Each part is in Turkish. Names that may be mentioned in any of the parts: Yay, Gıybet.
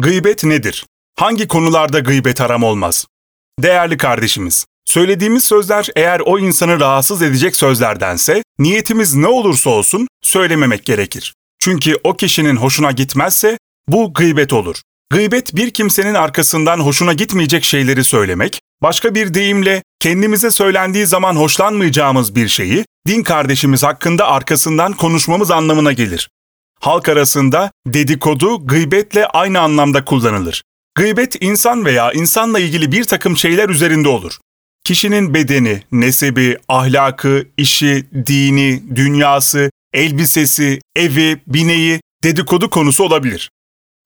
Gıybet nedir? Hangi konularda gıybet haram olmaz? Değerli kardeşimiz, söylediğimiz sözler eğer o insanı rahatsız edecek sözlerdense, niyetimiz ne olursa olsun söylememek gerekir. Çünkü o kişinin hoşuna gitmezse bu gıybet olur. Gıybet bir kimsenin arkasından hoşuna gitmeyecek şeyleri söylemek, başka bir deyimle kendimize söylendiği zaman hoşlanmayacağımız bir şeyi din kardeşimiz hakkında arkasından konuşmamız anlamına gelir. Halk arasında dedikodu gıybetle aynı anlamda kullanılır. Gıybet insan veya insanla ilgili bir takım şeyler üzerinde olur. Kişinin bedeni, nesebi, ahlakı, işi, dini, dünyası, elbisesi, evi, bineği dedikodu konusu olabilir.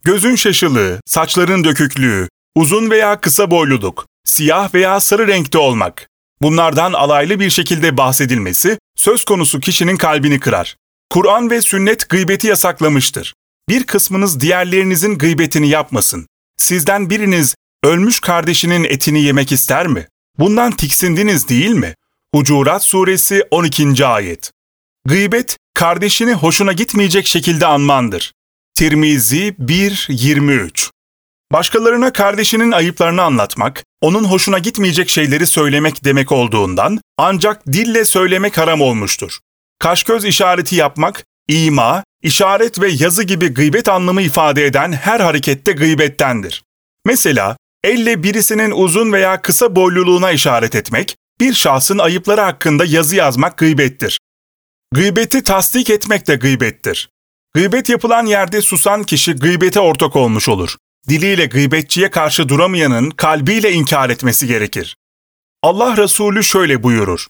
Gözün şaşılığı, saçların döküklüğü, uzun veya kısa boyluluk, siyah veya sarı renkte olmak, bunlardan alaylı bir şekilde bahsedilmesi söz konusu kişinin kalbini kırar. Kur'an ve sünnet gıybeti yasaklamıştır. Bir kısmınız diğerlerinizin gıybetini yapmasın. Sizden biriniz ölmüş kardeşinin etini yemek ister mi? Bundan tiksindiniz değil mi? Hucurat Suresi 12. Ayet. Gıybet, kardeşini hoşuna gitmeyecek şekilde anmandır. Tirmizi 1:23. Başkalarına kardeşinin ayıplarını anlatmak, onun hoşuna gitmeyecek şeyleri söylemek demek olduğundan ancak dille söylemek haram olmuştur. Kaşgöz işareti yapmak, ima, işaret ve yazı gibi gıybet anlamı ifade eden her harekette gıybettendir. Mesela, elle birisinin uzun veya kısa boyluluğuna işaret etmek, bir şahsın ayıpları hakkında yazı yazmak gıybettir. Gıybeti tasdik etmek de gıybettir. Gıybet yapılan yerde susan kişi gıybete ortak olmuş olur. Diliyle gıybetçiye karşı duramayanın kalbiyle inkar etmesi gerekir. Allah Resulü şöyle buyurur: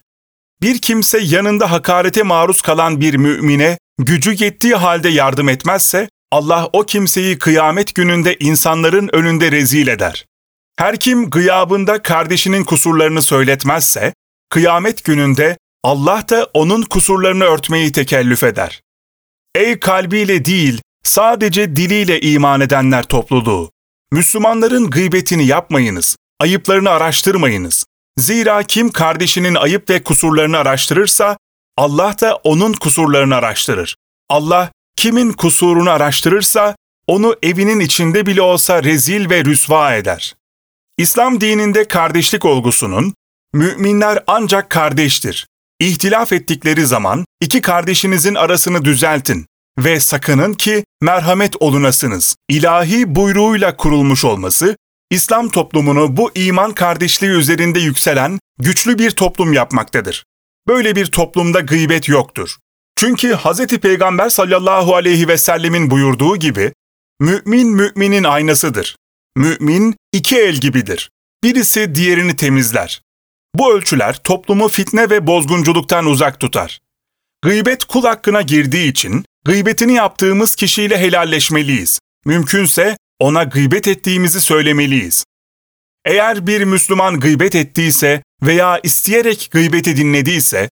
"Bir kimse yanında hakarete maruz kalan bir mümine gücü yettiği halde yardım etmezse, Allah o kimseyi kıyamet gününde insanların önünde rezil eder. Her kim gıyabında kardeşinin kusurlarını söyletmezse, kıyamet gününde Allah da onun kusurlarını örtmeyi tekellüf eder." Ey kalbiyle değil, sadece diliyle iman edenler topluluğu! Müslümanların gıybetini yapmayınız, ayıplarını araştırmayınız. Zira kim kardeşinin ayıp ve kusurlarını araştırırsa, Allah da onun kusurlarını araştırır. Allah, kimin kusurunu araştırırsa, onu evinin içinde bile olsa rezil ve rüsva eder. İslam dininde kardeşlik olgusunun, müminler ancak kardeştir. İhtilaf ettikleri zaman iki kardeşinizin arasını düzeltin ve sakının ki merhamet olunasınız İlahi buyruğuyla kurulmuş olması, İslam toplumunu bu iman kardeşliği üzerinde yükselen güçlü bir toplum yapmaktadır. Böyle bir toplumda gıybet yoktur. Çünkü Hz. Peygamber sallallahu aleyhi ve sellemin buyurduğu gibi, mümin müminin aynasıdır. Mümin iki el gibidir. Birisi diğerini temizler. Bu ölçüler toplumu fitne ve bozgunculuktan uzak tutar. Gıybet kul hakkına girdiği için gıybetini yaptığımız kişiyle helalleşmeliyiz. Mümkünse ona gıybet ettiğimizi söylemeliyiz. Eğer bir Müslüman gıybet ettiyse veya isteyerek gıybeti dinlediyse,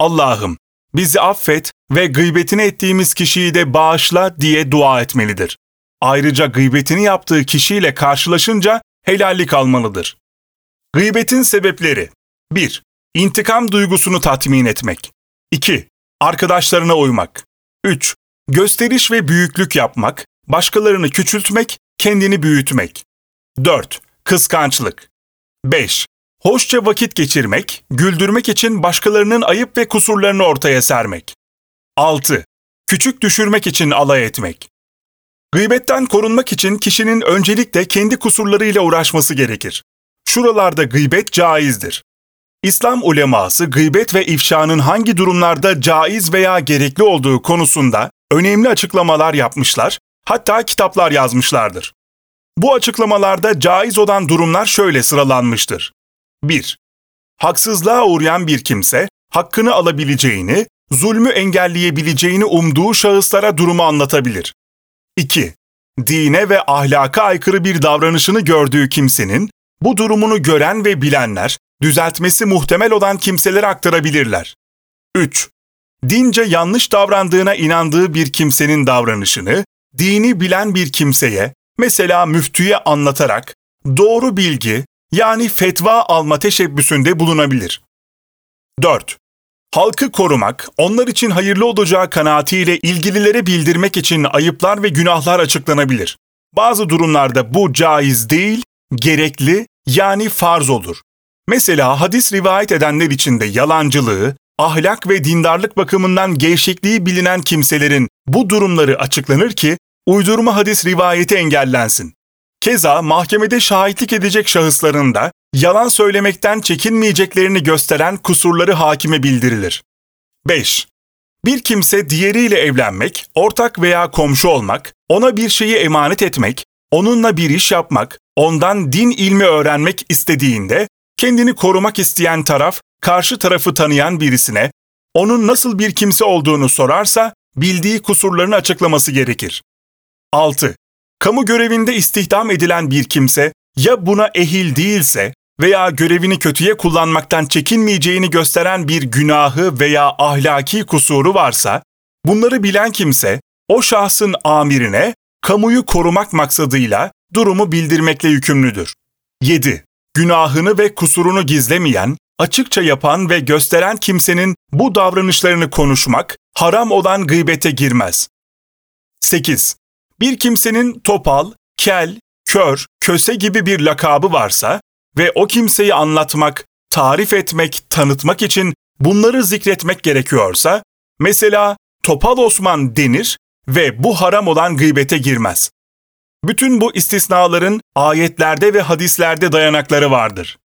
"Allah'ım bizi affet ve gıybetini ettiğimiz kişiyi de bağışla" diye dua etmelidir. Ayrıca gıybetini yaptığı kişiyle karşılaşınca helallik almalıdır. Gıybetin sebepleri: 1. İntikam duygusunu tatmin etmek. 2. Arkadaşlarına uymak. 3. Gösteriş ve büyüklük yapmak, başkalarını küçültmek, kendini büyütmek. 4. Kıskançlık. 5. Hoşça vakit geçirmek, güldürmek için başkalarının ayıp ve kusurlarını ortaya sermek. 6. Küçük düşürmek için alay etmek. Gıybetten korunmak için kişinin öncelikle kendi kusurlarıyla uğraşması gerekir. Şuralarda gıybet caizdir. İslam uleması gıybet ve ifşanın hangi durumlarda caiz veya gerekli olduğu konusunda önemli açıklamalar yapmışlar, hatta kitaplar yazmışlardır. Bu açıklamalarda caiz olan durumlar şöyle sıralanmıştır. 1. Haksızlığa uğrayan bir kimse, hakkını alabileceğini, zulmü engelleyebileceğini umduğu şahıslara durumu anlatabilir. 2. Dine ve ahlaka aykırı bir davranışını gördüğü kimsenin, bu durumunu gören ve bilenler, düzeltmesi muhtemel olan kimselere aktarabilirler. 3. Dince yanlış davrandığına inandığı bir kimsenin davranışını, dini bilen bir kimseye, mesela müftüye anlatarak, doğru bilgi yani fetva alma teşebbüsünde bulunabilir. 4. Halkı korumak, onlar için hayırlı olacağı kanaatiyle ilgililere bildirmek için ayıplar ve günahlar açıklanabilir. Bazı durumlarda bu caiz değil, gerekli yani farz olur. Mesela hadis rivayet edenler için de yalancılığı, ahlak ve dindarlık bakımından gevşekliği bilinen kimselerin bu durumları açıklanır ki uydurma hadis rivayeti engellensin. Keza mahkemede şahitlik edecek şahısların da yalan söylemekten çekinmeyeceklerini gösteren kusurları hakime bildirilir. 5. Bir kimse diğeriyle evlenmek, ortak veya komşu olmak, ona bir şeyi emanet etmek, onunla bir iş yapmak, ondan din ilmi öğrenmek istediğinde, kendini korumak isteyen taraf, karşı tarafı tanıyan birisine, onun nasıl bir kimse olduğunu sorarsa, bildiği kusurlarını açıklaması gerekir. 6. Kamu görevinde istihdam edilen bir kimse, ya buna ehil değilse veya görevini kötüye kullanmaktan çekinmeyeceğini gösteren bir günahı veya ahlaki kusuru varsa, bunları bilen kimse, o şahsın amirine, kamuyu korumak maksadıyla durumu bildirmekle yükümlüdür. 7. Günahını ve kusurunu gizlemeyen, açıkça yapan ve gösteren kimsenin bu davranışlarını konuşmak, haram olan gıybete girmez. 8. Bir kimsenin topal, kel, kör, köse gibi bir lakabı varsa ve o kimseyi anlatmak, tarif etmek, tanıtmak için bunları zikretmek gerekiyorsa, mesela Topal Osman denir ve bu haram olan gıybete girmez. Bütün bu istisnaların ayetlerde ve hadislerde dayanakları vardır.